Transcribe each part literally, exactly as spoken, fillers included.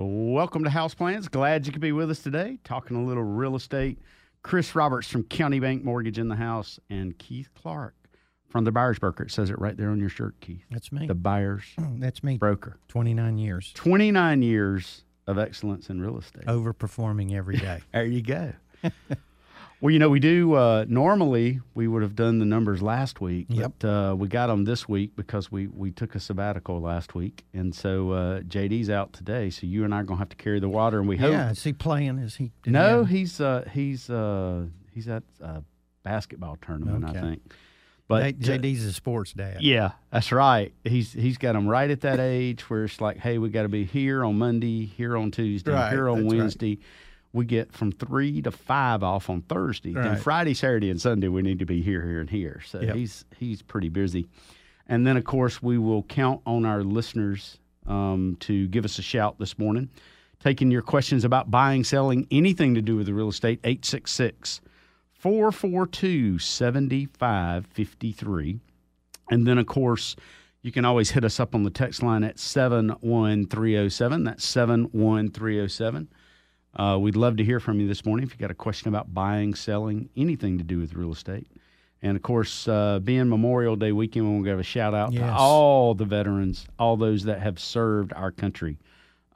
Welcome to House Plans. Glad you could be with us today. Talking a little real estate. Chris Roberts from County Bank Mortgage in the house, and Keith Clark from the Buyer's Broker. It says it right there on your shirt, Keith. That's me. The Buyer's oh, that's me. Broker. twenty-nine years. twenty-nine years of excellence in real estate. Overperforming every day. There you go. Well, you know, we do, uh, normally we would have done the numbers last week, yep. but uh, we got them this week because we, we took a sabbatical last week. And so uh, J D's out today, so you and I are going to have to carry the water, and we hope. Yeah, is he playing? Is he? No, end? he's uh, he's uh, he's at a basketball tournament, okay. I think. But J D's a sports dad. Yeah, that's right. He's he's got them right at that age where it's like, hey, we got to be here on Monday, here on Tuesday, right, here on Wednesday. Right. We get from three to five off on Thursday. Right. Then Friday, Saturday, and Sunday, we need to be here, here, and here. So yep. he's he's pretty busy. And then, of course, we will count on our listeners um, to give us a shout this morning. Taking your questions about buying, selling, anything to do with the real estate, eight six six, four four two, seven five five three. And then, of course, you can always hit us up on the text line at seven one three oh seven. That's seven one three oh seven. Uh, we'd love to hear from you this morning if you got a question about buying, selling, anything to do with real estate. And, of course, uh, being Memorial Day weekend, we'll give a shout-out yes. to all the veterans, all those that have served our country.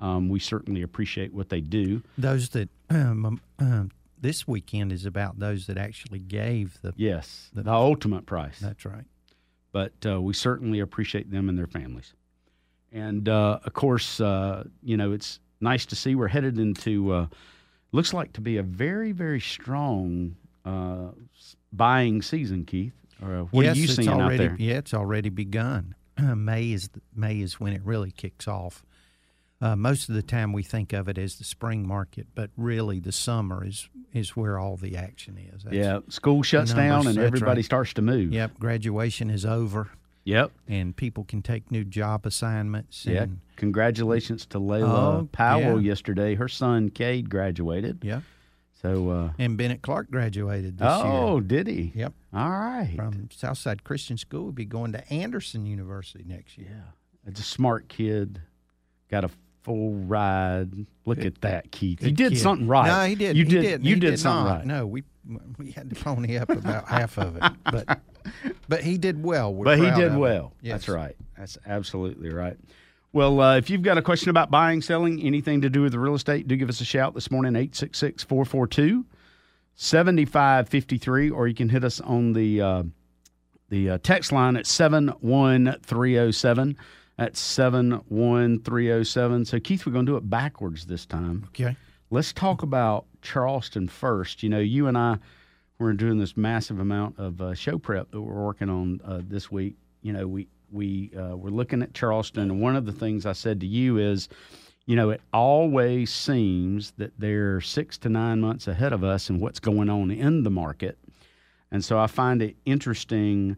Um, we certainly appreciate what they do. Those that um, um, – this weekend is about those that actually gave the – Yes, the, the ultimate price. That's right. But uh, we certainly appreciate them and their families. And, uh, of course, uh, you know, it's – nice to see. We're headed into, uh, looks like to be a very, very strong uh, buying season, Keith. Or, uh, what yes, are you it's seeing already, out there? Yeah, it's already begun. Uh, May is the, May is when it really kicks off. Uh, most of the time we think of it as the spring market, but really the summer is, is where all the action is. That's yeah, school shuts numbers, down and everybody right. starts to move. Yep, graduation is over. Yep. And people can take new job assignments. Yeah. And, congratulations to Layla oh, Powell yeah. yesterday. Her son, Cade, graduated. Yeah. So. Uh, and Bennett Clark graduated this oh, year. Oh, did he? Yep. All right. From Southside Christian School. We'll be going to Anderson University next year. Yeah. It's a smart kid. Got a full ride. Look good, at that, Keith. You did kid. something right. No, he did. You he did, did. You he did, did something not. right. No, we we had to pony up about half of it, but. But he did well. We're but he did well. Yes. That's right. That's absolutely right. Well, uh, if you've got a question about buying, selling, anything to do with the real estate, do give us a shout this morning, eight six six, four four two, seven five five three, or you can hit us on the uh, the uh, text line at seven one three oh seven. That's seven one three oh seven. So, Keith, we're going to do it backwards this time. Okay. Let's talk about Charleston first. You know, you and I, we're doing this massive amount of uh, show prep that we're working on uh, this week. You know, we, we, uh, we're looking at Charleston, and one of the things I said to you is, you know, it always seems that they're six to nine months ahead of us in what's going on in the market. And so I find it interesting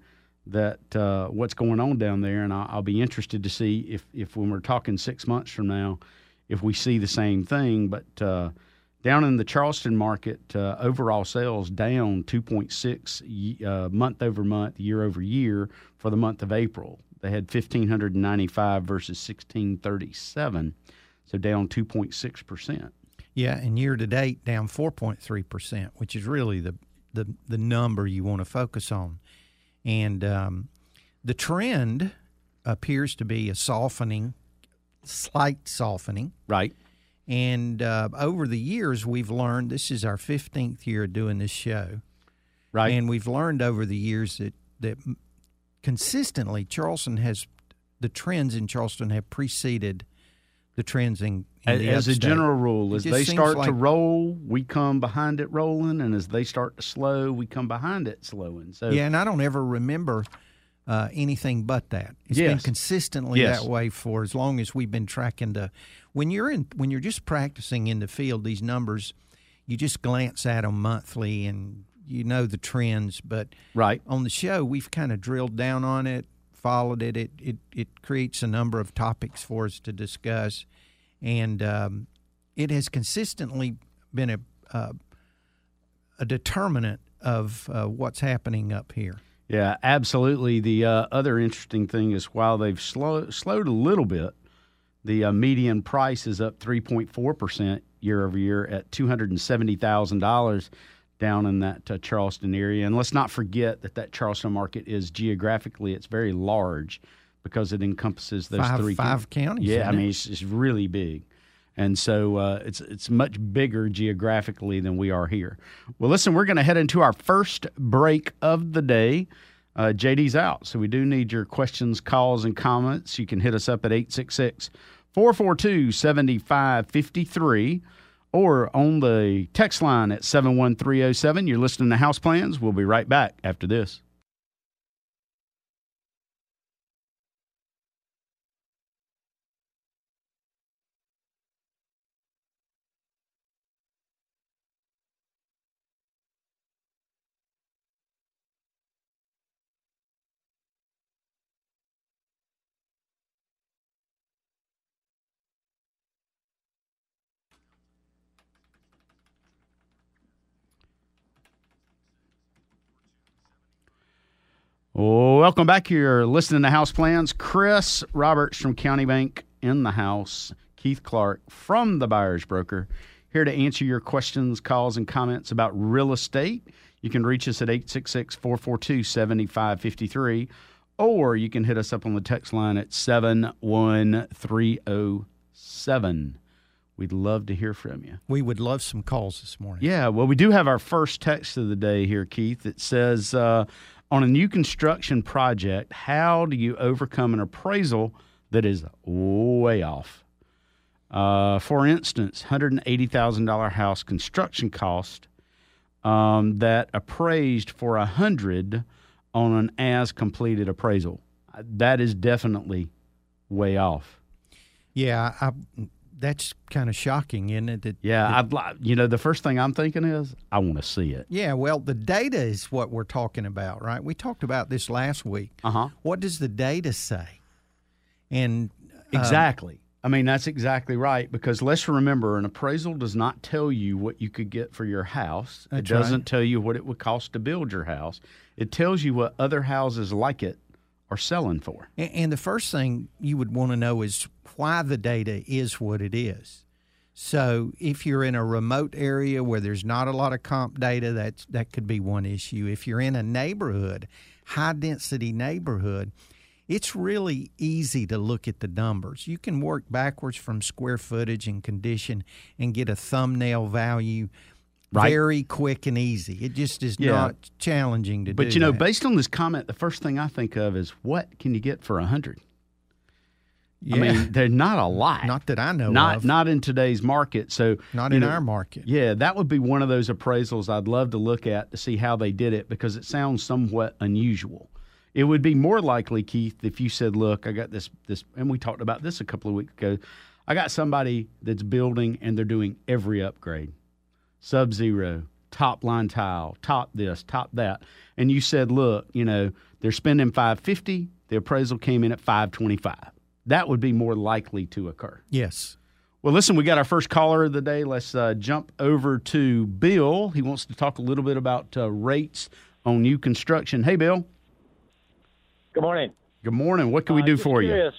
that uh, what's going on down there, and I'll, I'll be interested to see if, if when we're talking six months from now, if we see the same thing. But uh down in the Charleston market, uh, overall sales down two point six uh, month over month, year over year for the month of April. They had one thousand five hundred ninety-five versus one thousand six hundred thirty-seven, so down two point six percent. Yeah, and year to date down four point three percent, which is really the, the, the number you want to focus on. And um, the trend appears to be a softening, slight softening. Right. And uh, over the years, we've learned, this is our fifteenth year doing this show. Right. And we've learned over the years that, that consistently Charleston has, the trends in Charleston have preceded the trends in, in the As upstate. A general rule, as they start like, to roll, we come behind it rolling. And as they start to slow, we come behind it slowing. So yeah, and I don't ever remember Uh, anything but that. It's yes. been consistently yes. that way for as long as we've been tracking the. When you're in, when you're just practicing in the field, these numbers, you just glance at them monthly and you know the trends. But right. on the show, we've kind of drilled down on it, followed it. It it it creates a number of topics for us to discuss, and um, it has consistently been a uh, a determinant of uh, what's happening up here. Yeah, absolutely. The uh, other interesting thing is while they've slow, slowed a little bit, The uh, median price is up three point four percent year over year at two hundred seventy thousand dollars down in that uh, Charleston area. And let's not forget that that Charleston market is geographically, it's very large because it encompasses those five, three five com- counties. Yeah, I mean, it's, it's really big. And so uh, it's it's much bigger geographically than we are here. Well, listen, we're going to head into our first break of the day. Uh, J D's out, so we do need your questions, calls, and comments. You can hit us up at eight six six, four four two, seven five five three or on the text line at seven one three oh seven. You're listening to House Plans. We'll be right back after this. Welcome back. You're listening to House Plans. Chris Roberts from County Bank in the house. Keith Clark from the Buyer's Broker here to answer your questions, calls, and comments about real estate. You can reach us at eight six six, four four two, seven five five three, or you can hit us up on the text line at seven one three oh seven. We'd love to hear from you. We would love some calls this morning. Yeah, well, we do have our first text of the day here, Keith. It says... Uh, On a new construction project, how do you overcome an appraisal that is way off? Uh, for instance, one hundred eighty thousand dollars house construction cost um, that appraised for one hundred thousand dollars on an as-completed appraisal. That is definitely way off. Yeah, I, that's kind of shocking, isn't it? That, yeah, that, I'd, you know, the first thing I'm thinking is, I want to see it. Yeah, well, the data is what we're talking about, right? We talked about this last week. Uh-huh. What does the data say? And uh, exactly. I mean, that's exactly right, because let's remember, an appraisal does not tell you what you could get for your house. It doesn't right. tell you what it would cost to build your house. It tells you what other houses like it are selling for. And, and the first thing you would want to know is why the data is what it is. So if you're in a remote area where there's not a lot of comp data, that's, that could be one issue. If you're in a neighborhood, high-density neighborhood, it's really easy to look at the numbers. You can work backwards from square footage and condition and get a thumbnail value right. very quick and easy. It just is yeah. not challenging to but do But, you know, that. Based on this comment, the first thing I think of is what can you get for one hundred dollars? Yeah. I mean, they're not a lot. Not that I know not, of. Not in today's market. So Not in know, our market. Yeah, that would be one of those appraisals I'd love to look at to see how they did it, because it sounds somewhat unusual. It would be more likely, Keith, if you said, look, I got this, this, and we talked about this a couple of weeks ago. I got somebody that's building and they're doing every upgrade, sub-zero, top line tile, top this, top that. And you said, look, you know, they're spending five hundred fifty dollars. The appraisal came in at five hundred twenty-five dollars. That would be more likely to occur. Yes. Well, listen, we got our first caller of the day. Let's uh, jump over to Bill. He wants to talk a little bit about uh, rates on new construction. Hey, Bill. Good morning. Good morning. What can we do uh, for curious,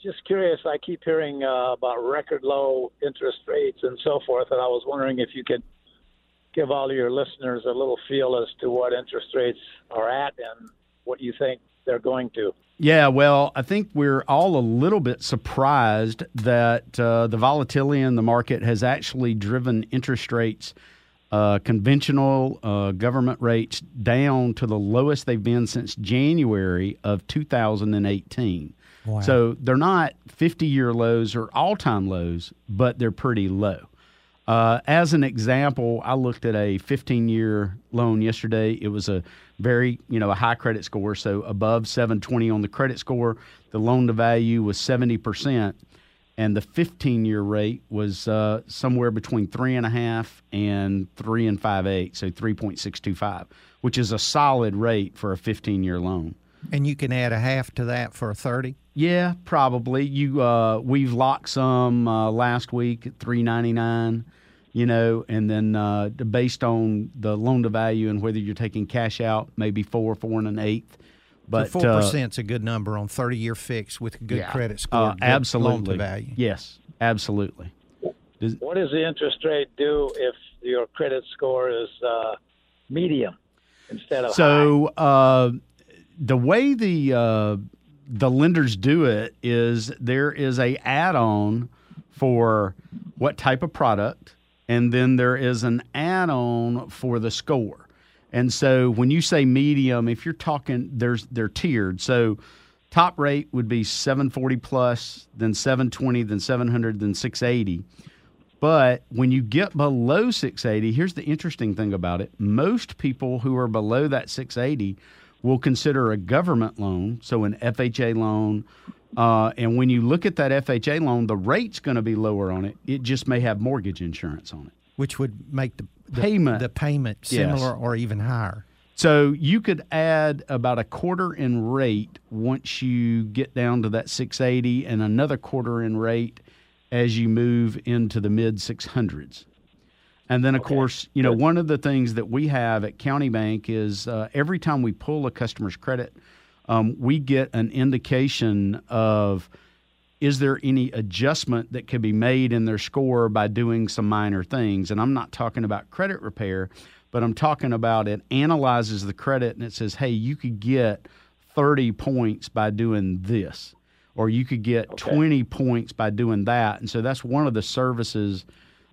you? Just curious. I keep hearing uh, about record low interest rates and so forth, and I was wondering if you could give all of your listeners a little feel as to what interest rates are at and what you think they're going to. Yeah, well, I think we're all a little bit surprised that uh, the volatility in the market has actually driven interest rates, uh, conventional uh, government rates, down to the lowest they've been since January of two thousand eighteen. Wow. So they're not fifty-year lows or all-time lows, but they're pretty low. Uh, as an example, I looked at a fifteen-year loan yesterday. It was a very, you know, a high credit score, so above seven twenty on the credit score. The loan-to-value was seventy percent, and the fifteen-year rate was uh, somewhere between three point five and three and five eighths, so three point six two five, which is a solid rate for a fifteen-year loan. And you can add a half to that for a thirty? Yeah, probably. You, uh, we've locked some uh, last week at three ninety-nine. You know, and then uh, based on the loan to value and whether you're taking cash out, maybe four, four and an eighth. But four so percent's uh, a good number on thirty-year fix with a good yeah, credit score. Uh, good absolutely. Value. Yes, absolutely. Does, what does the interest rate do if your credit score is uh, medium instead of so, high? So uh, the way the uh, the lenders do it is there is a add-on for what type of product, and then there is an add-on for the score. And so when you say medium, if you're talking, there's they're tiered. So top rate would be seven forty plus, then seven twenty, then seven hundred, then six eighty. But when you get below six eighty, here's the interesting thing about it. Most people who are below that six eighty will consider a government loan, so an F H A loan. Uh, and when you look at that F H A loan, the rate's going to be lower on it. It just may have mortgage insurance on it. Which would make the, the payment the payment similar yes. or even higher. So you could add about a quarter in rate once you get down to that six eighty and another quarter in rate as you move into the mid six hundreds. And then, of okay. course, you know, Good. one of the things that we have at County Bank is uh, every time we pull a customer's credit, um, we get an indication of is there any adjustment that could be made in their score by doing some minor things? And I'm not talking about credit repair, but I'm talking about it analyzes the credit and it says, hey, you could get thirty points by doing this, or you could get okay. twenty points by doing that. And so that's one of the services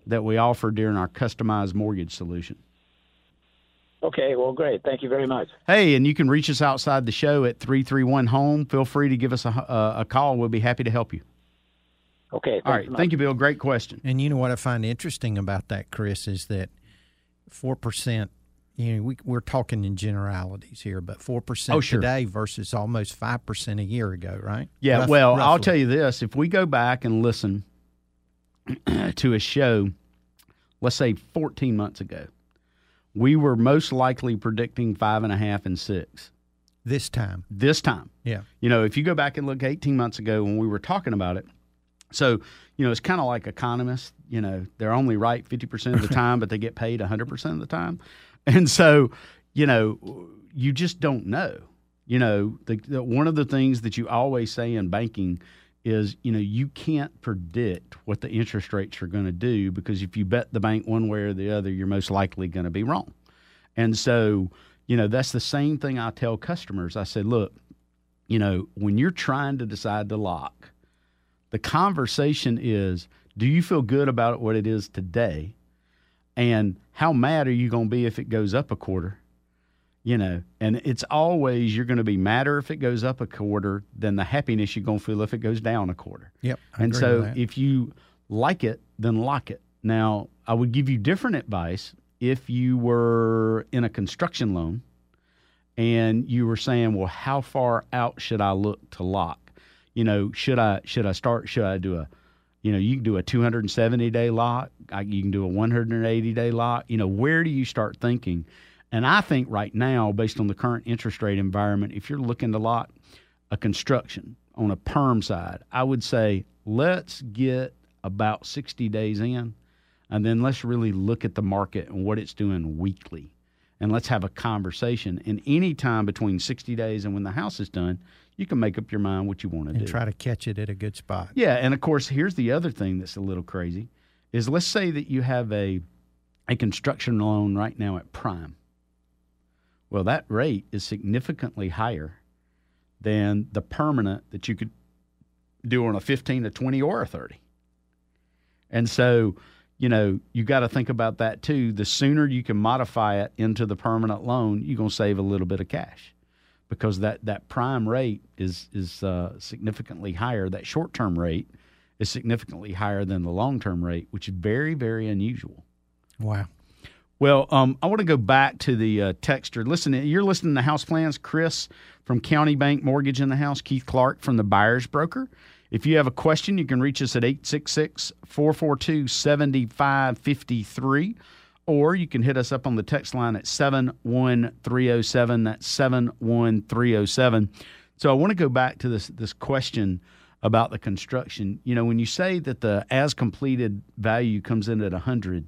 that we offer during our customized mortgage solution. Okay, well, great. Thank you very much. Hey, and you can reach us outside the show at three three one HOME. Feel free to give us a, a, a call. We'll be happy to help you. Okay. All right. Thank you, Bill. Great question. And you know what I find interesting about that, Chris, is that four percent, you know, we, we're talking in generalities here, but four percent oh, sure. today versus almost five percent a year ago, right? Yeah, Rough, well, roughly. I'll tell you this. If we go back and listen to a show, let's say fourteen months ago, we were most likely predicting five and a half and six. This time. This time. Yeah. You know, if you go back and look eighteen months ago when we were talking about it, so, you know, it's kind of like economists, you know, they're only right fifty percent of the time, but they get paid one hundred percent of the time. And so, you know, you just don't know. You know, the, the, one of the things that you always say in banking is, you know, you can't predict what the interest rates are going to do because if you bet the bank one way or the other, you're most likely going to be wrong. And so, you know, that's the same thing I tell customers. I say, look, you know, when you're trying to decide to lock, the conversation is, do you feel good about what it is today? And how mad are you going to be if it goes up a quarter? You know, and it's always you're going to be madder if it goes up a quarter than the happiness you're going to feel if it goes down a quarter. Yep. I and so if you like it, then lock it. Now, I would give you different advice if you were in a construction loan and you were saying, well, how far out should I look to lock? You know, should I should I start? Should I do a, you know, you can do a two hundred seventy day lock. You can do a one hundred eighty day lock. You know, where do you start thinking? And I think right now, based on the current interest rate environment, if you're looking to lock a construction on a perm side, I would say let's get about sixty days in, and then let's really look at the market and what it's doing weekly, and let's have a conversation. And any time between sixty days and when the house is done, you can make up your mind what you want to and do. And try to catch it at a good spot. Yeah, and, of course, here's the other thing that's a little crazy is let's say that you have a, a construction loan right now at prime. Well, that rate is significantly higher than the permanent that you could do on a fifteen, a twenty, or a thirty. And so, you know, you got to think about that too. The sooner you can modify it into the permanent loan, you're going to save a little bit of cash because that, that prime rate is, is uh, significantly higher. That short-term rate is significantly higher than the long-term rate, which is very, very unusual. Wow. Well, um, I want to go back to the uh, texter. Listen, you're listening to House Plans. Chris from County Bank Mortgage in the house. Keith Clark from the Buyer's Broker. If you have a question, you can reach us at eight six six, four four two, seven five five three, or you can hit us up on the text line at seven one three oh seven. That's seven one three oh seven. So I want to go back to this this question about the construction. You know, when you say that the as-completed value comes in at one hundred,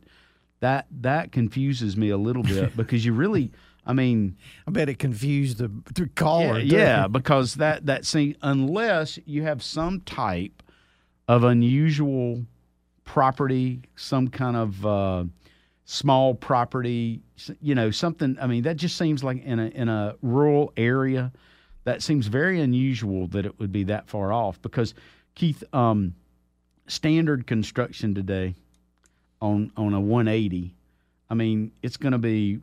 That that confuses me a little bit because you really, I mean, I bet it confused the, the caller. Yeah, yeah, because that that seems, unless you have some type of unusual property, some kind of uh, small property, you know, something. I mean, that just seems like in a in a rural area, that seems very unusual that it would be that far off. Because Keith, um, standard construction today on on a one eighty. I mean, it's going to be,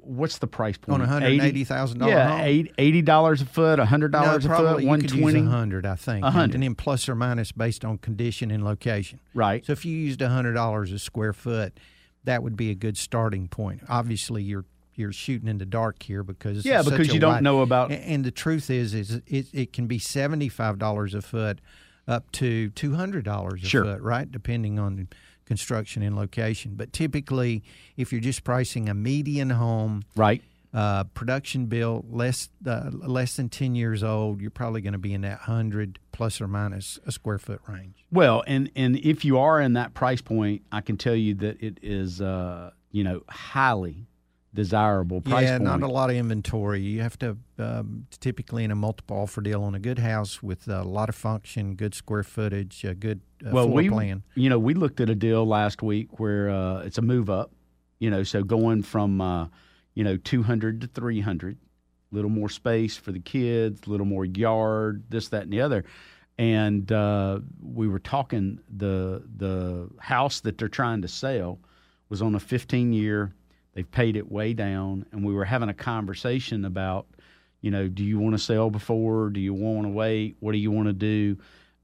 what's the price point? On one hundred eighty thousand dollars yeah, home? eighty dollars a foot, one hundred dollars no, a foot, one hundred twenty dollars one hundred dollars I think. one hundred dollars And, and then plus or minus based on condition and location. Right. So if you used one hundred dollars a square foot, that would be a good starting point. Obviously, you're you're shooting in the dark here because yeah, it's because such you a don't wide, know about. And, and the truth is, is it, it can be seventy-five dollars a foot up to two hundred dollars a sure. foot, right, depending on construction and location. But typically, if you're just pricing a median home, right, uh, production built, less uh, less than ten years old, you're probably going to be in that hundred plus or minus a square foot range. Well, and and if you are in that price point, I can tell you that it is uh, you know highly desirable price yeah, point. Yeah, not a lot of inventory. You have to um, typically in a multiple offer deal on a good house with a lot of function, good square footage, a good uh, well, floor we, plan. You know, we looked at a deal last week where uh, it's a move up, you know, so going from, uh, you know, two hundred to three hundred, a little more space for the kids, a little more yard, this, that, and the other. And uh, we were talking the the house that they're trying to sell was on a fifteen-year. They've paid it way down, and we were having a conversation about, you know, do you want to sell before? Do you want to wait? What do you want to do?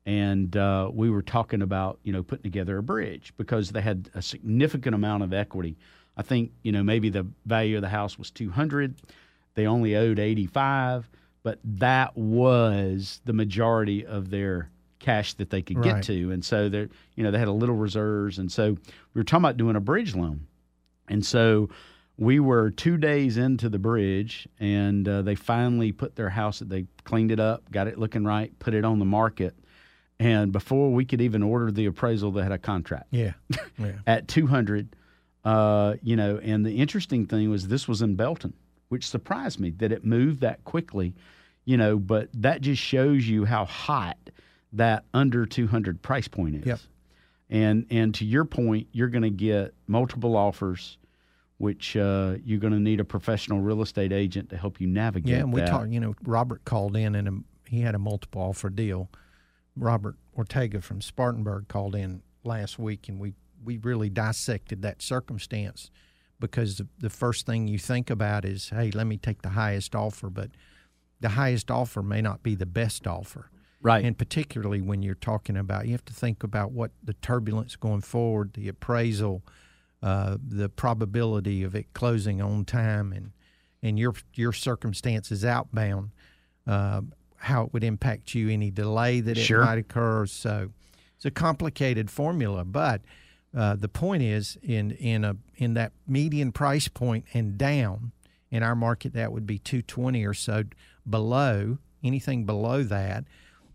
And uh, we were talking about, you know, putting together a bridge because they had a significant amount of equity. I think, you know, maybe the value of the house was two hundred. They only owed eighty-five, but that was the majority of their cash that they could right. get to. And so, they're, you know, they had a little reserves. And so we were talking about doing a bridge loan. And so we were two days into the bridge, and uh, they finally put their house, they cleaned it up, got it looking right, put it on the market. And before we could even order the appraisal, they had a contract. Yeah. yeah. At two hundred, uh, you know, and the interesting thing was this was in Belton, which surprised me that it moved that quickly, you know, but that just shows you how hot that under two hundred price point is. Yep. And and to your point, you're going to get multiple offers, which uh, you're going to need a professional real estate agent to help you navigate. Yeah, and we talked. You know, Robert called in and a, he had a multiple offer deal. Robert Ortega from Spartanburg called in last week, and we, we really dissected that circumstance because the, the first thing you think about is, hey, let me take the highest offer, but the highest offer may not be the best offer. Right. And particularly when you're talking about, you have to think about what the turbulence going forward, the appraisal, uh, the probability of it closing on time, and and your your circumstances outbound, uh, how it would impact you, any delay that it sure. might occur. So it's a complicated formula, but uh, the point is in in a in that median price point and down in our market, that would be two twenty or so below anything below that.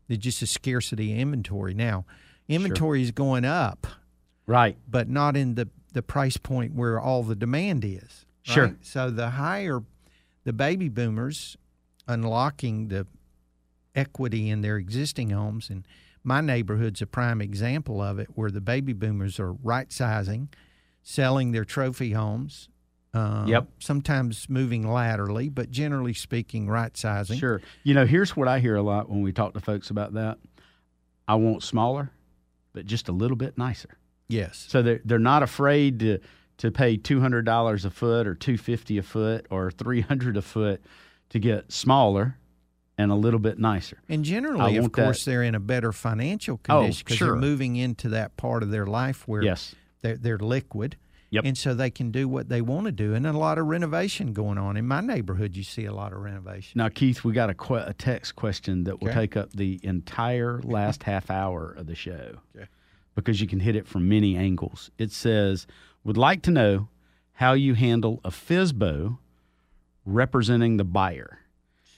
There's just a scarcity of inventory. Now, inventory sure. is going up. Right. But not in the, the price point where all the demand is. Right? Sure. So the higher the baby boomers unlocking the equity in their existing homes, and my neighborhood's a prime example of it, where the baby boomers are right-sizing, selling their trophy homes, Um, yep. sometimes moving laterally, but generally speaking, right-sizing. Sure. You know, here's what I hear a lot when we talk to folks about that. I want smaller, but just a little bit nicer. Yes. So they're, they're not afraid to, to pay two hundred dollars a foot or two hundred fifty dollars a foot or three hundred dollars a foot to get smaller and a little bit nicer. And generally, of course, that. They're in a better financial condition because oh, sure. they're moving into that part of their life where yes. they're, they're liquid. Yep. And so they can do what they want to do. And a lot of renovation going on. In my neighborhood, you see a lot of renovation. Now, Keith, we got a, que- a text question that will okay. take up the entire last half hour of the show okay. because you can hit it from many angles. It says, would like to know how you handle a F S B O representing the buyer.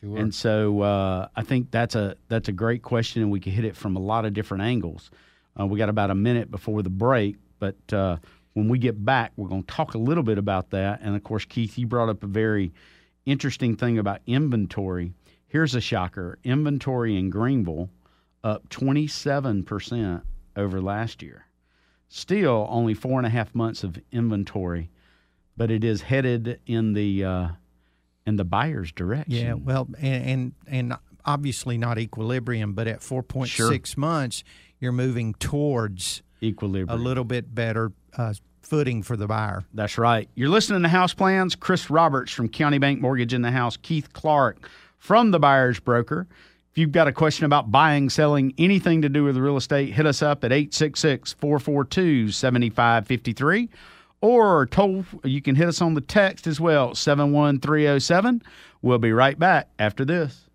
Sure. And so uh, I think that's a, that's a great question, and we can hit it from a lot of different angles. Uh, we got about a minute before the break, but uh, – when we get back, we're going to talk a little bit about that. And, of course, Keith, you brought up a very interesting thing about inventory, here's a shocker, inventory in Greenville up twenty-seven percent over last year. Still only four and a half months of inventory, but it is headed in the uh, in the buyer's direction. Yeah, well, and and, and obviously not equilibrium, but at four point six sure. months, you're moving towards equilibrium, a little bit better uh, footing for the buyer. That's right. You're listening to House Plans. Chris Roberts from County Bank Mortgage in the house. Keith Clark from the Buyer's Broker. If you've got a question about buying, selling, anything to do with real estate, hit us up at eight six six, four four two, seven five five three. Or toll, you can hit us on the text as well, seven one three oh seven. We'll be right back after this.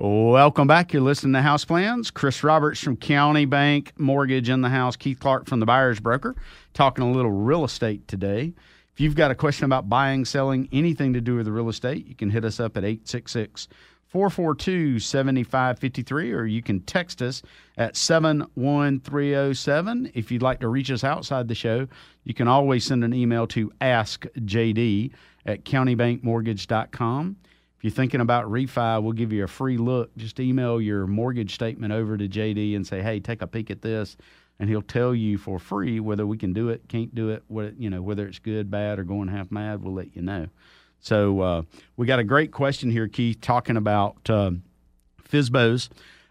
Welcome back. You're listening to House Plans. Chris Roberts from County Bank Mortgage in the house. Keith Clark from the Buyer's Broker, talking a little real estate today. If you've got a question about buying, selling, anything to do with the real estate, you can hit us up at eight six six, four four two, seven five five three, or you can text us at seven one three oh seven. If you'd like to reach us outside the show, you can always send an email to ask j d at county bank mortgage dot com. If you're thinking about refi, we'll give you a free look. Just email your mortgage statement over to J D and say, hey, take a peek at this, and he'll tell you for free whether we can do it, can't do it, what, you know, whether it's good, bad, or going half mad, we'll let you know. So uh, we got a great question here, Keith, talking about uh, F S B Os.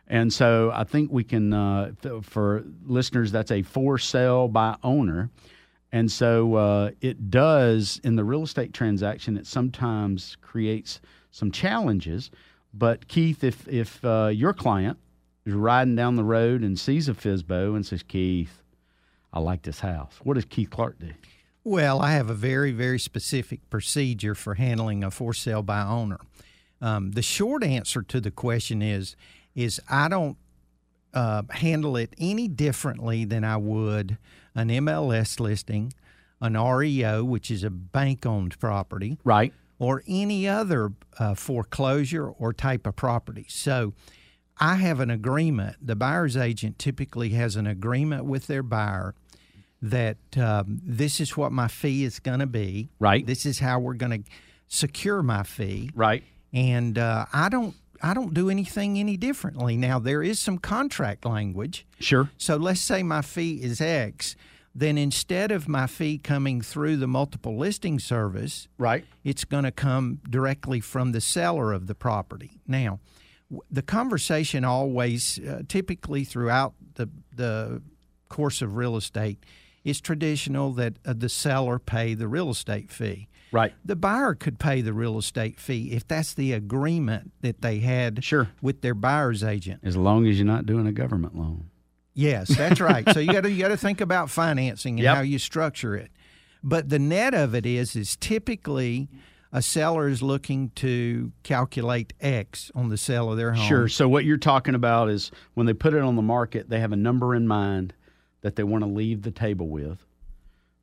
And so I think we can, uh, for listeners, that's a for sale by owner. And so uh, it does, in the real estate transaction, it sometimes creates some challenges. But Keith, if if uh, your client is riding down the road and sees a F S B O and says, Keith, I like this house, what does Keith Clark do? Well, I have a very, very specific procedure for handling a for sale by owner. Um, the short answer to the question is, is I don't uh, handle it any differently than I would an M L S listing, an R E O, which is a bank-owned property. Right. Or any other uh, foreclosure or type of property. So I have an agreement. The buyer's agent typically has an agreement with their buyer that um, this is what my fee is going to be. Right. This is how we're going to secure my fee. Right. And uh, I don't I don't do anything any differently. Now, there is some contract language. Sure. So let's say my fee is X. Then instead of my fee coming through the multiple listing service, right, it's going to come directly from the seller of the property. Now, w- the conversation always, uh, typically throughout the the course of real estate, is traditional that uh, the seller pay the real estate fee. Right. The buyer could pay the real estate fee if that's the agreement that they had sure. with their buyer's agent. As long as you're not doing a government loan. Yes, that's right. So you got to you got to think about financing and yep. how you structure it. But the net of it is is typically a seller is looking to calculate X on the sale of their home. Sure. So what you're talking about is when they put it on the market, they have a number in mind that they want to leave the table with.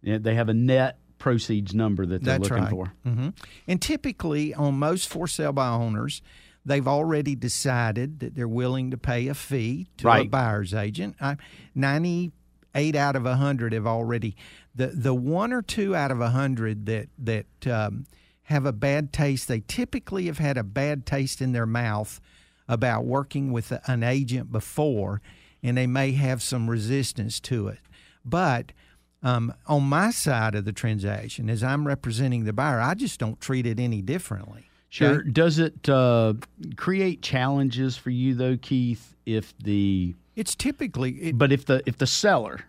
They have a net proceeds number that they're that's looking right. for. Mm-hmm. And typically on most for sale by owners, they've already decided that they're willing to pay a fee to right. a buyer's agent. I, ninety-eight out of one hundred have already. The the one or two out of one hundred that, that um, have a bad taste, they typically have had a bad taste in their mouth about working with an agent before, and they may have some resistance to it. But um, on my side of the transaction, as I'm representing the buyer, I just don't treat it any differently. Sure. Does it uh, create challenges for you, though, Keith, if the... It's typically... It, but if the if the seller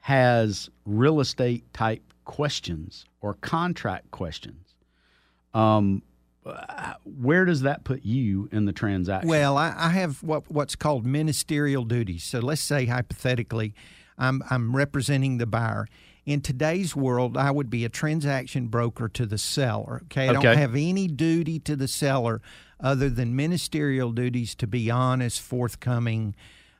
has real estate-type questions or contract questions, um, where does that put you in the transaction? Well, I, I have what what's called ministerial duties. So let's say, hypothetically, I'm I'm representing the buyer. In today's world, I would be a transaction broker to the seller. Okay, I okay. don't have any duty to the seller other than ministerial duties to be honest, forthcoming.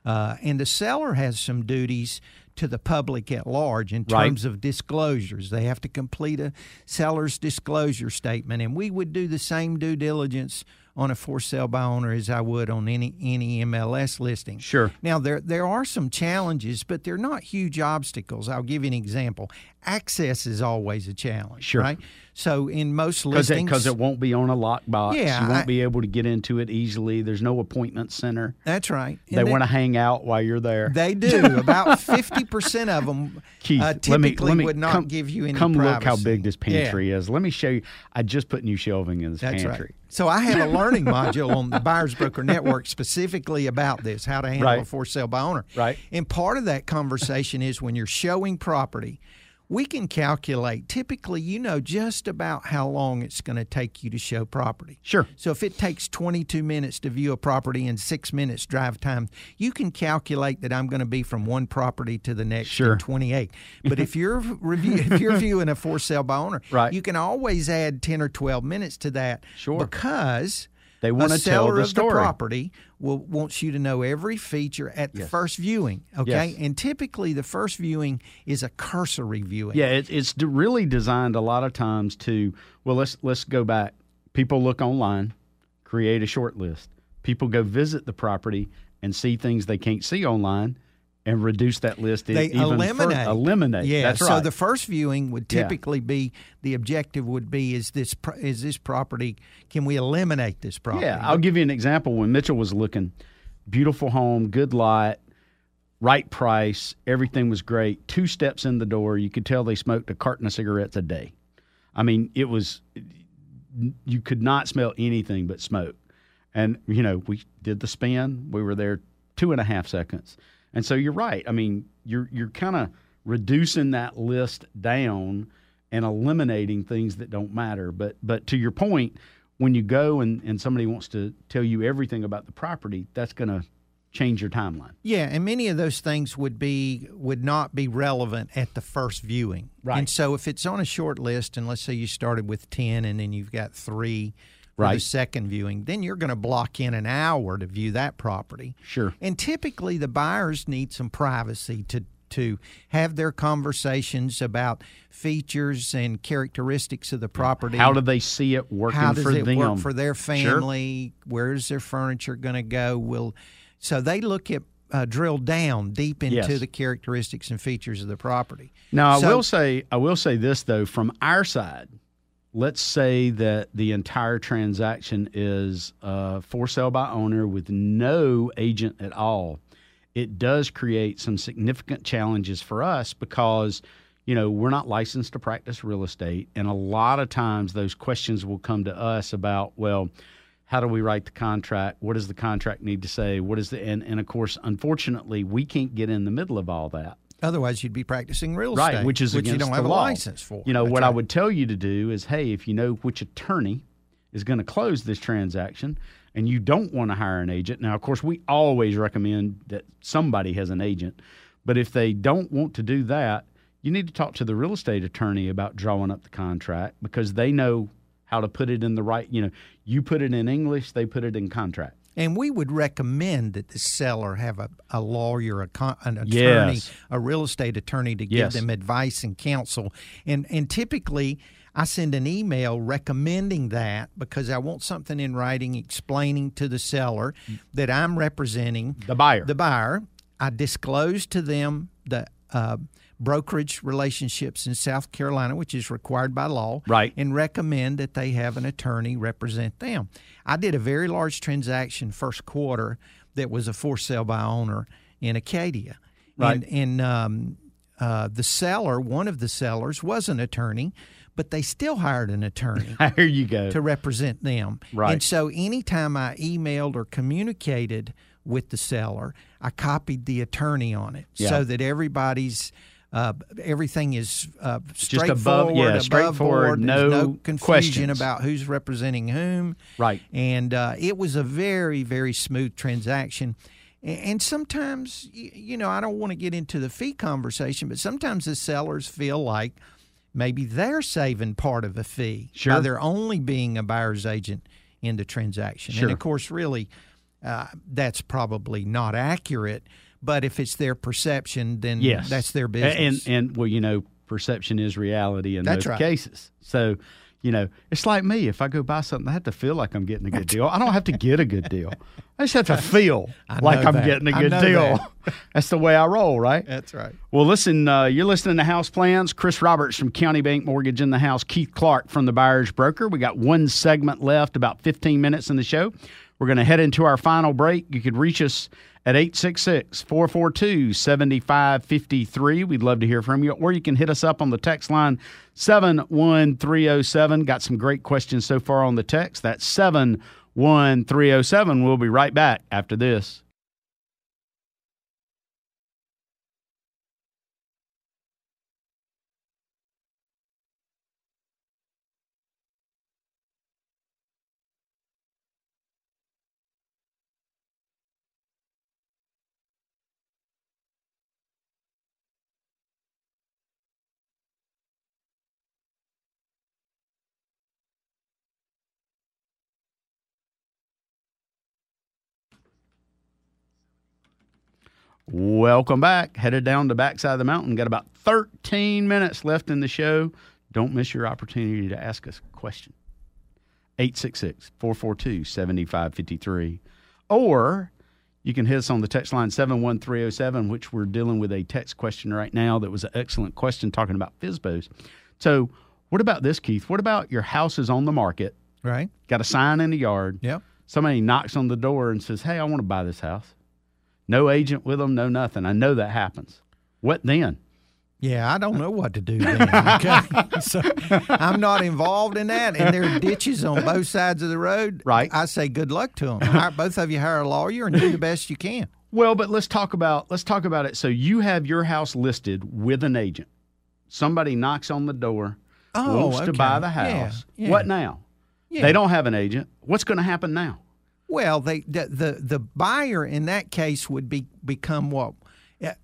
Uh, and the seller has some duties to the public at large in terms right. of disclosures. They have to complete a seller's disclosure statement. And we would do the same due diligence on a for sale by owner as I would on any any M L S listing. Sure. Now, there there are some challenges, but they're not huge obstacles. I'll give you an example. Access is always a challenge, sure. right? So in most listings... Because it, it won't be on a lockbox. Yeah, you won't I, be able to get into it easily. There's no appointment center. That's right. And they want to hang out while you're there. They do. About fifty percent of them Keith, uh, typically let me, let me, would not come, give you any come privacy. Come look how big this pantry yeah. is. Let me show you. I just put new shelving in this that's pantry. Right. So I have a learning module on the Buyer's Broker Network specifically about this, how to handle right. a for sale by owner. Right. And part of that conversation is when you're showing property, we can calculate, typically, you know just about how long it's going to take you to show property. Sure. So if it takes twenty-two minutes to view a property and six minutes drive time, you can calculate that I'm going to be from one property to the next sure. in twenty-eight. But if you're review, if you're viewing a for sale by owner, right. you can always add ten or twelve minutes to that sure. because they want to tell the story. A seller of the property will, wants you to know every feature at the yes. first viewing, okay? Yes. And typically the first viewing is a cursory viewing. Yeah, it, it's really designed a lot of times to, well, let's let's go back. People look online, create a short list. People go visit the property and see things they can't see online and reduce that list. They even eliminate. Further, eliminate. Yeah, that's right. So the first viewing would typically yeah. be, the objective would be, is this is this property, can we eliminate this property? Yeah, I'll give you an example. When Mitchell was looking, beautiful home, good lot, right price, everything was great. Two steps in the door, you could tell they smoked a carton of cigarettes a day. I mean, it was, you could not smell anything but smoke. And, you know, we did the spin. We were there two and a half seconds. And so you're right. I mean, you're you're kind of reducing that list down and eliminating things that don't matter. But but to your point, when you go and, and somebody wants to tell you everything about the property, that's going to change your timeline. Yeah, and many of those things would be would not be relevant at the first viewing. Right. And so if it's on a short list, and let's say you started with ten and then you've got three right. the second viewing, then you're going to block in an hour to view that property. Sure. And typically the buyers need some privacy to to have their conversations about features and characteristics of the property. How do they see it working for them? How does it work for their family? Sure. Where is their furniture going to go? Will so they look at uh, drill down deep into yes. the characteristics and features of the property. Now I so, will say I will say this though, from our side. Let's say that the entire transaction is uh, for sale by owner with no agent at all. It does create some significant challenges for us because, you know, we're not licensed to practice real estate. And a lot of times those questions will come to us about, well, how do we write the contract? What does the contract need to say? What is the and, and of course, unfortunately, we can't get in the middle of all that. Otherwise, you'd be practicing real estate, right, which is which against you don't have the law. A license for. You know, that's what right. I would tell you to do is, hey, if you know which attorney is going to close this transaction and you don't want to hire an agent. Now, of course, we always recommend that somebody has an agent. But if they don't want to do that, you need to talk to the real estate attorney about drawing up the contract because they know how to put it in the right, you know, you put it in English, they put it in contract. And we would recommend that the seller have a, a lawyer, a con, an attorney, yes. a real estate attorney to give yes. them advice and counsel. And and typically I send an email recommending that because I want something in writing explaining to the seller that I'm representing. The buyer. The buyer. I disclose to them the uh, brokerage relationships in South Carolina, which is required by law, right. and recommend that they have an attorney represent them. I did a very large transaction first quarter that was a for sale by owner in Acadia. Right. And, and um, uh, the seller, one of the sellers, was an attorney, but they still hired an attorney there you go. To represent them. Right. And so anytime I emailed or communicated with the seller, I copied the attorney on it yeah. so that everybody's Uh, everything is uh, straightforward, Just above, yeah, above straightforward, board. No, no confusion questions. About who's representing whom. Right. And uh, it was a very, very smooth transaction. And sometimes, you know, I don't want to get into the fee conversation, but sometimes the sellers feel like maybe they're saving part of a fee sure. by their only being a buyer's agent in the transaction. Sure. And, of course, really uh, that's probably not accurate, but if it's their perception, then yes. that's their business. And, and well, you know, perception is reality in that's those right. cases. So, you know, it's like me. If I go buy something, I have to feel like I'm getting a good deal. I don't have to get a good deal. I just have to feel like I'm that. getting a good deal. That. That's the way I roll, right? That's right. Well, listen, uh, you're listening to House Plans. Chris Roberts from County Bank Mortgage in the house. Keith Clark from the Buyer's Broker. We got one segment left, about fifteen minutes in the show. We're going to head into our final break. You could reach us at eight six six, four four two, seven five five three. We'd love to hear from you. Or you can hit us up on the text line, seven one three oh seven. Got some great questions so far on the text. That's seven one three oh seven. We'll be right back after this. Welcome back. Headed down the backside of the mountain. Got about thirteen minutes left in the show. Don't miss your opportunity to ask us a question. eight six six, four four two, seven five five three. Or you can hit us on the text line seven one three oh seven, which we're dealing with a text question right now that was an excellent question talking about F S B Os. So what about this, Keith? What about your house is on the market? Right. Got a sign in the yard. Yep. Somebody knocks on the door and says, hey, I want to buy this house. No agent with them, no nothing. I know that happens. What then? Yeah, I don't know what to do then. Okay? So I'm not involved in that. And there are ditches on both sides of the road. Right. I say good luck to them. Hire, both of you hire a lawyer and do the best you can. Well, but let's talk about let's talk about it. So you have your house listed with an agent. Somebody knocks on the door, oh, wants okay. to buy the house. Yeah, yeah. What now? Yeah. They don't have an agent. What's going to happen now? Well, they the, the the buyer in that case would be become what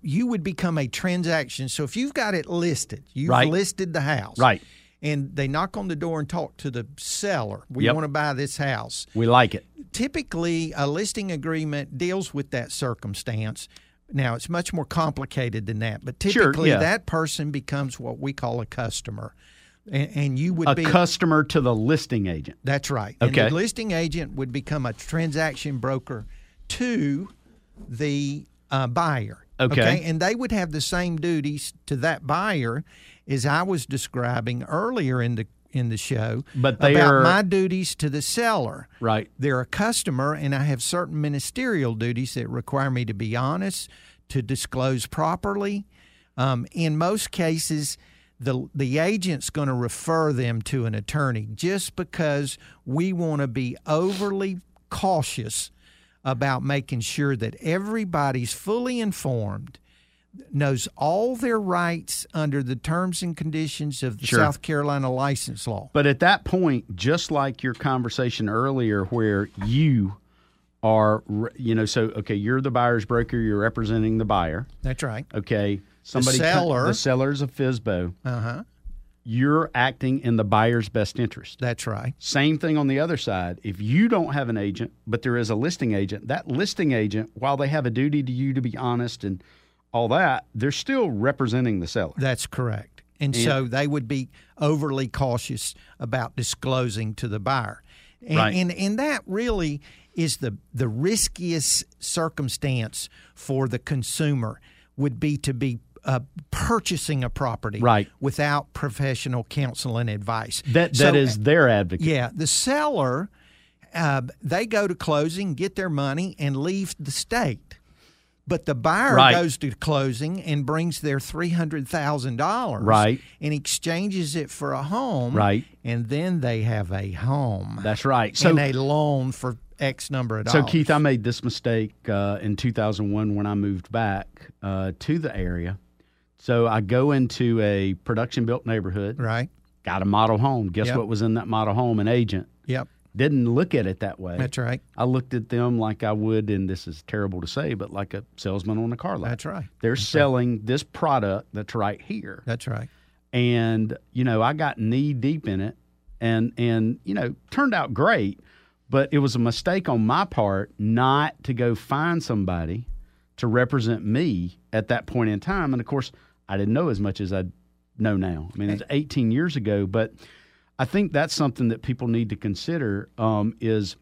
you would become a transaction. So if you've got it listed, you've right. listed the house, right? And they knock on the door and talk to the seller. We yep. want to buy this house. We like it. Typically, a listing agreement deals with that circumstance. Now, it's much more complicated than that, but typically sure, yeah. that person becomes what we call a customer. And you would a be a customer to the listing agent. That's right. Okay. And the listing agent would become a transaction broker to the uh, buyer. Okay. okay. And they would have the same duties to that buyer as I was describing earlier in the in the show but they about are, my duties to the seller. Right. They're a customer, and I have certain ministerial duties that require me to be honest, to disclose properly. Um, in most cases, the the agent's going to refer them to an attorney just because we want to be overly cautious about making sure that everybody's fully informed, knows all their rights under the terms and conditions of the sure. South Carolina license law. But at that point, just like your conversation earlier where you are, you know, so, okay, you're the buyer's broker, you're representing the buyer. That's right. Okay. Somebody, the seller. The seller's a F S B O. Uh-huh. You're acting in the buyer's best interest. That's right. Same thing on the other side. If you don't have an agent, but there is a listing agent, that listing agent, while they have a duty to you to be honest and all that, they're still representing the seller. That's correct. And, and so they would be overly cautious about disclosing to the buyer. And, right. and, and that really is the, the riskiest circumstance for the consumer would be to be Uh, purchasing a property right. without professional counsel and advice. That That so, is their advocate. Yeah. The seller, uh, they go to closing, get their money, and leave the state. But the buyer right. goes to closing and brings their three hundred thousand dollars right. and exchanges it for a home. Right. And then they have a home. That's right. So, and a loan for X number of dollars. So, Keith, I made this mistake uh, in two thousand one when I moved back uh, to the area. So I go into a production-built neighborhood. Right. Got a model home. Guess yep. what was in that model home? An agent. Yep. Didn't look at it that way. That's right. I looked at them like I would, and this is terrible to say, but like a salesman on a car lot. That's right. They're that's selling right. this product that's right here. That's right. And, you know, I got knee-deep in it and, and you know, turned out great. But it was a mistake on my part not to go find somebody to represent me at that point in time. And, of course, I didn't know as much as I know now. I mean, it's eighteen years ago. But I think that's something that people need to consider um, is,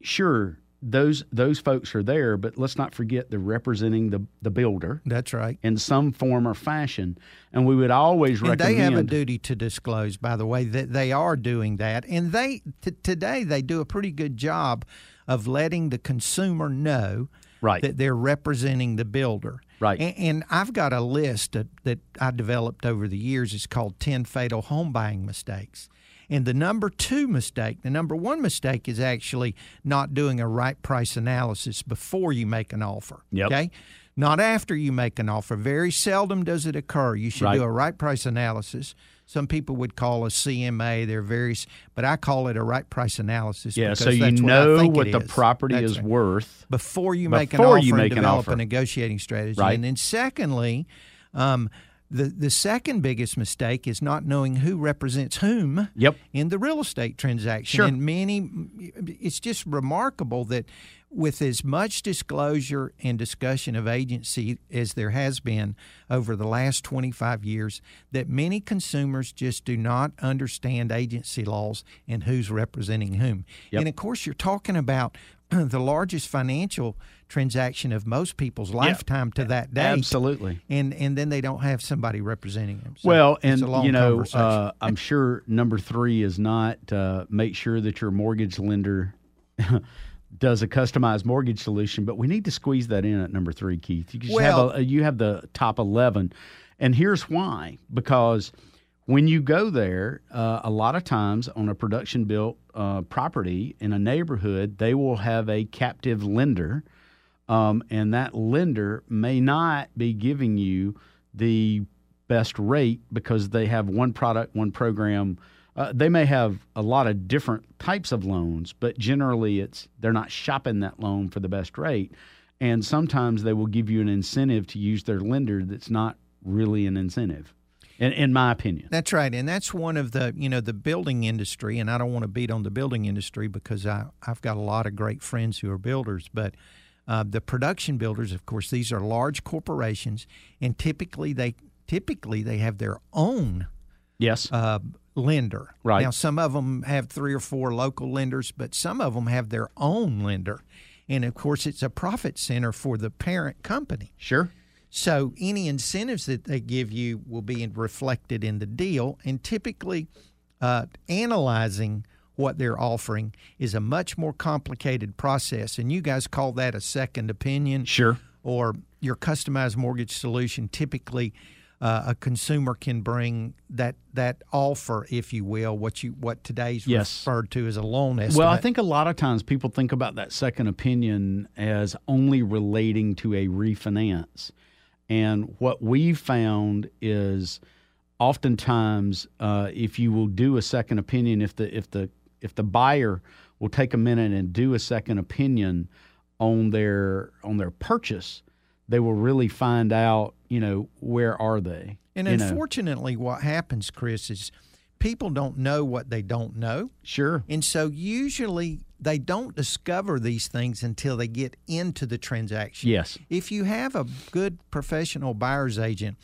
sure, those those folks are there, but let's not forget they're representing the, the builder. That's right. In some form or fashion. And we would always and recommend... they have a duty to disclose, by the way, that they are doing that. And they t- today they do a pretty good job of letting the consumer know right. that they're representing the builder. Right. And, and I've got a list that, that I developed over the years. It's called ten Fatal Home Buying Mistakes. And the number two mistake, the number one mistake is actually not doing a right price analysis before you make an offer. Yep. Okay? Not after you make an offer. Very seldom does it occur. You should right. do a right price analysis. Some people would call a C M A. They're various, but I call it a right price analysis. Yeah, because so you that's know what, I think what the is. property that's is right. worth before you make before an offer. You make and develop an offer. a negotiating strategy. Right. And then secondly, um, The the second biggest mistake is not knowing who represents whom yep. in the real estate transaction. Sure. And many, it's just remarkable that with as much disclosure and discussion of agency as there has been over the last twenty-five years, that many consumers just do not understand agency laws and who's representing whom. Yep. And, of course, you're talking about the largest financial transaction of most people's lifetime yeah, to that day. Absolutely. And and then they don't have somebody representing them. So well, and, you know, uh, I'm sure number three is not uh, make sure that your mortgage lender does a customized mortgage solution, but we need to squeeze that in at number three, Keith. You, just well, have, a, you have the top eleven, and here's why. Because when you go there, uh, a lot of times on a production-built uh, property in a neighborhood, they will have a captive lender, um, and that lender may not be giving you the best rate because they have one product, one program. Uh, they may have a lot of different types of loans, but generally it's they're not shopping that loan for the best rate, and sometimes they will give you an incentive to use their lender that's not really an incentive. In, in my opinion. That's right. And that's one of the, you know, the building industry, and I don't want to beat on the building industry because I, I've got a lot of great friends who are builders, but uh, the production builders, of course, these are large corporations, and typically they typically they have their own yes. uh, lender. Right. Now, some of them have three or four local lenders, but some of them have their own lender. And, of course, it's a profit center for the parent company. Sure. So any incentives that they give you will be reflected in the deal, and typically uh, analyzing what they're offering is a much more complicated process, and you guys call that a second opinion. Sure. Or your customized mortgage solution. Typically uh, a consumer can bring that that offer, if you will, what you what today's yes. referred to as a loan estimate. Well, I think a lot of times people think about that second opinion as only relating to a refinance. And what we found is, oftentimes, uh, if you will do a second opinion, if the if the if the buyer will take a minute and do a second opinion on their on their purchase, they will really find out, you know, where are they. And unfortunately, know. what happens, Chris, is people don't know what they don't know. Sure. And so usually they don't discover these things until they get into the transaction. Yes. If you have a good professional buyer's agent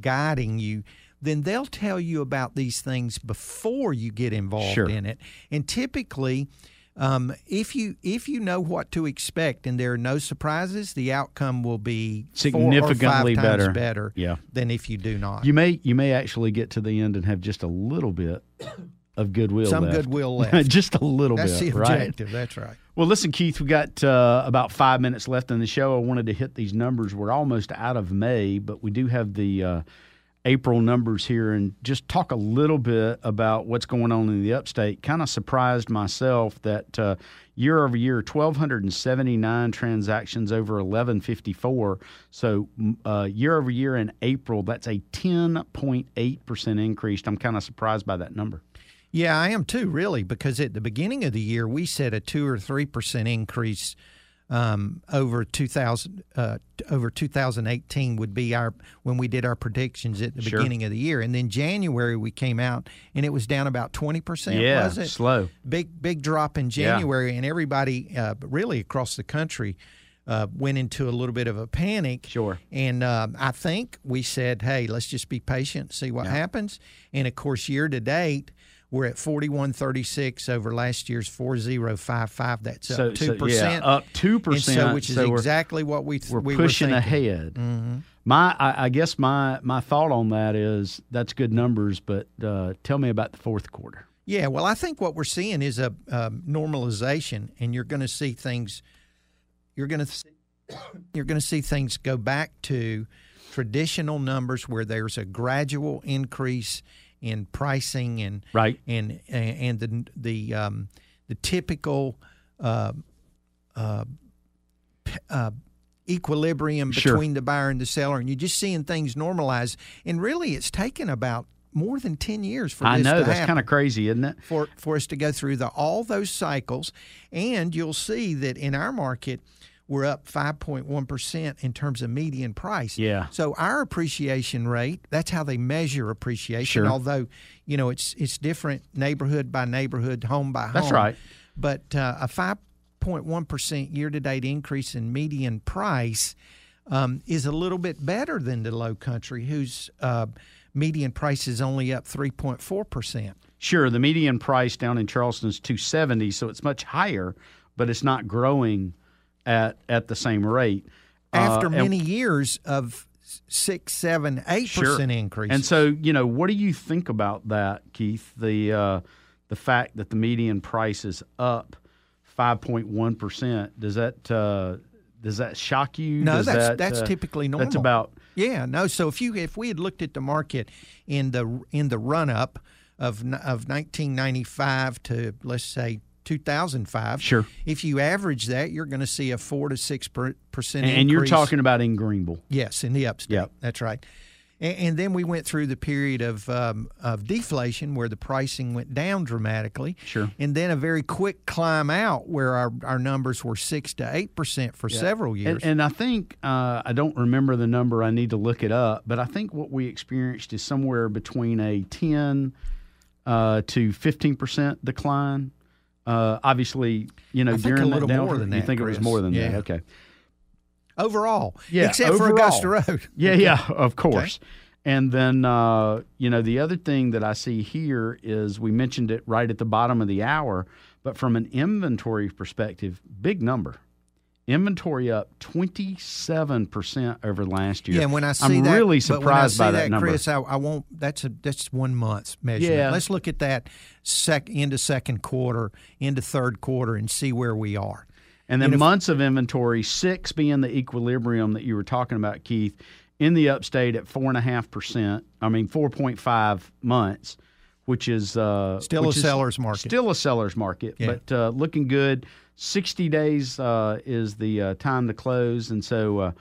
guiding you, then they'll tell you about these things before you get involved sure. in it. And typically, um, if you if you know what to expect and there are no surprises, the outcome will be significantly four or five better, times better yeah. than if you do not. You may you may actually get to the end and have just a little bit of goodwill Some left. goodwill left. Just a little That's bit, right? That's the objective. Right? That's right. Well, listen, Keith, we've got uh, about five minutes left in the show. I wanted to hit these numbers. We're almost out of May, but we do have the uh, April numbers here. And just talk a little bit about what's going on in the upstate. Kind of surprised myself that uh, year over year, one thousand two hundred seventy-nine transactions over eleven fifty-four. So uh, year over year in April, that's a ten point eight percent increase. I'm kind of surprised by that number. Yeah, I am too, really, because at the beginning of the year, we said a two or three percent increase um, over two thousand uh, over two thousand eighteen would be our when we did our predictions at the sure. beginning of the year. And then January we came out and it was down about twenty percent. Yeah, was it? Slow. Big big drop in January, yeah. and everybody uh, really across the country Uh, went into a little bit of a panic. Sure. And uh, I think we said, hey, let's just be patient, see what yeah. happens. And, of course, year to date, we're at forty-one thirty-six over last year's four thousand fifty-five. That's up so, two percent. So, yeah, up two percent. And so, which is so exactly what we, th- we're we were thinking. We're pushing ahead. Mm-hmm. My, I, I guess my, my thought on that is that's good numbers, but uh, tell me about the fourth quarter. Yeah, well, I think what we're seeing is a, a normalization, and you're going to see things – You're going to see, you're going to see things go back to traditional numbers where there's a gradual increase in pricing and right. and and the the um, the typical uh, uh, uh, equilibrium between sure. the buyer and the seller, and you're just seeing things normalize. And really, it's taken about more than ten years for this to happen. I know, that's kind of crazy, isn't it? For for us to go through the all those cycles, and you'll see that in our market, we're up five point one percent in terms of median price. Yeah. So our appreciation rate, that's how they measure appreciation, sure. although, you know, it's it's different neighborhood by neighborhood, home by home. That's right. But uh, a five point one percent year-to-date increase in median price um, is a little bit better than the low country, who's uh, – median price is only up three point four percent. Sure, the median price down in Charleston is two hundred seventy dollars, so it's much higher, but it's not growing at at the same rate. After uh, many and, years of six, seven, eight percent sure. increase. And so, you know, what do you think about that, Keith, the, uh, the fact that the median price is up five point one percent? Does that uh, does that shock you? No, does that's, that, that's uh, typically normal. That's about... Yeah, no. So if you if we had looked at the market in the in the run up of of nineteen ninety-five to let's say two thousand five, sure. If you average that, you're going to see a four to six percent increase. And you're talking about in Greenville, yes, in the upstate. Yep. That's right. And, and then we went through the period of um, of deflation where the pricing went down dramatically. Sure. And then a very quick climb out where our, our numbers were six to eight percent for yeah. several years. And, and I think uh, I don't remember the number. I need to look it up. But I think what we experienced is somewhere between a ten uh, to fifteen percent decline. Uh, obviously, you know, I during think a that downturn, that, you think Chris. It was more than yeah. that. Okay. Overall, yeah, except overall. for Augusta Road. Yeah, yeah, of course. Okay. And then, uh, you know, the other thing that I see here is we mentioned it right at the bottom of the hour, but from an inventory perspective, big number. Inventory up twenty-seven percent over last year. Yeah, and when I see I'm that, really surprised by that, that number. Chris, I, I won't. That's a that's one month's measurement. Yeah. Let's look at that sec, into second quarter, into third quarter, and see where we are. And then and if, months of inventory, six being the equilibrium that you were talking about, Keith, in the upstate at four and a half percent. I mean, four point five months, which is uh, still which a is seller's market. Still a seller's market, yeah. but uh, looking good. Sixty days uh, is the uh, time to close, and so uh,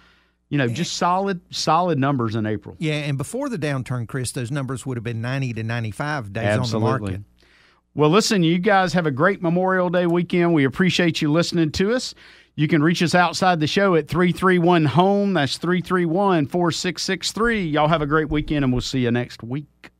you know, just solid, solid numbers in April. Yeah, and before the downturn, Chris, those numbers would have been ninety to ninety-five days Absolutely. On the market. Well, listen, you guys have a great Memorial Day weekend. We appreciate you listening to us. You can reach us outside the show at three three one HOME. That's three three one, four six six three. Y'all have a great weekend, and we'll see you next week.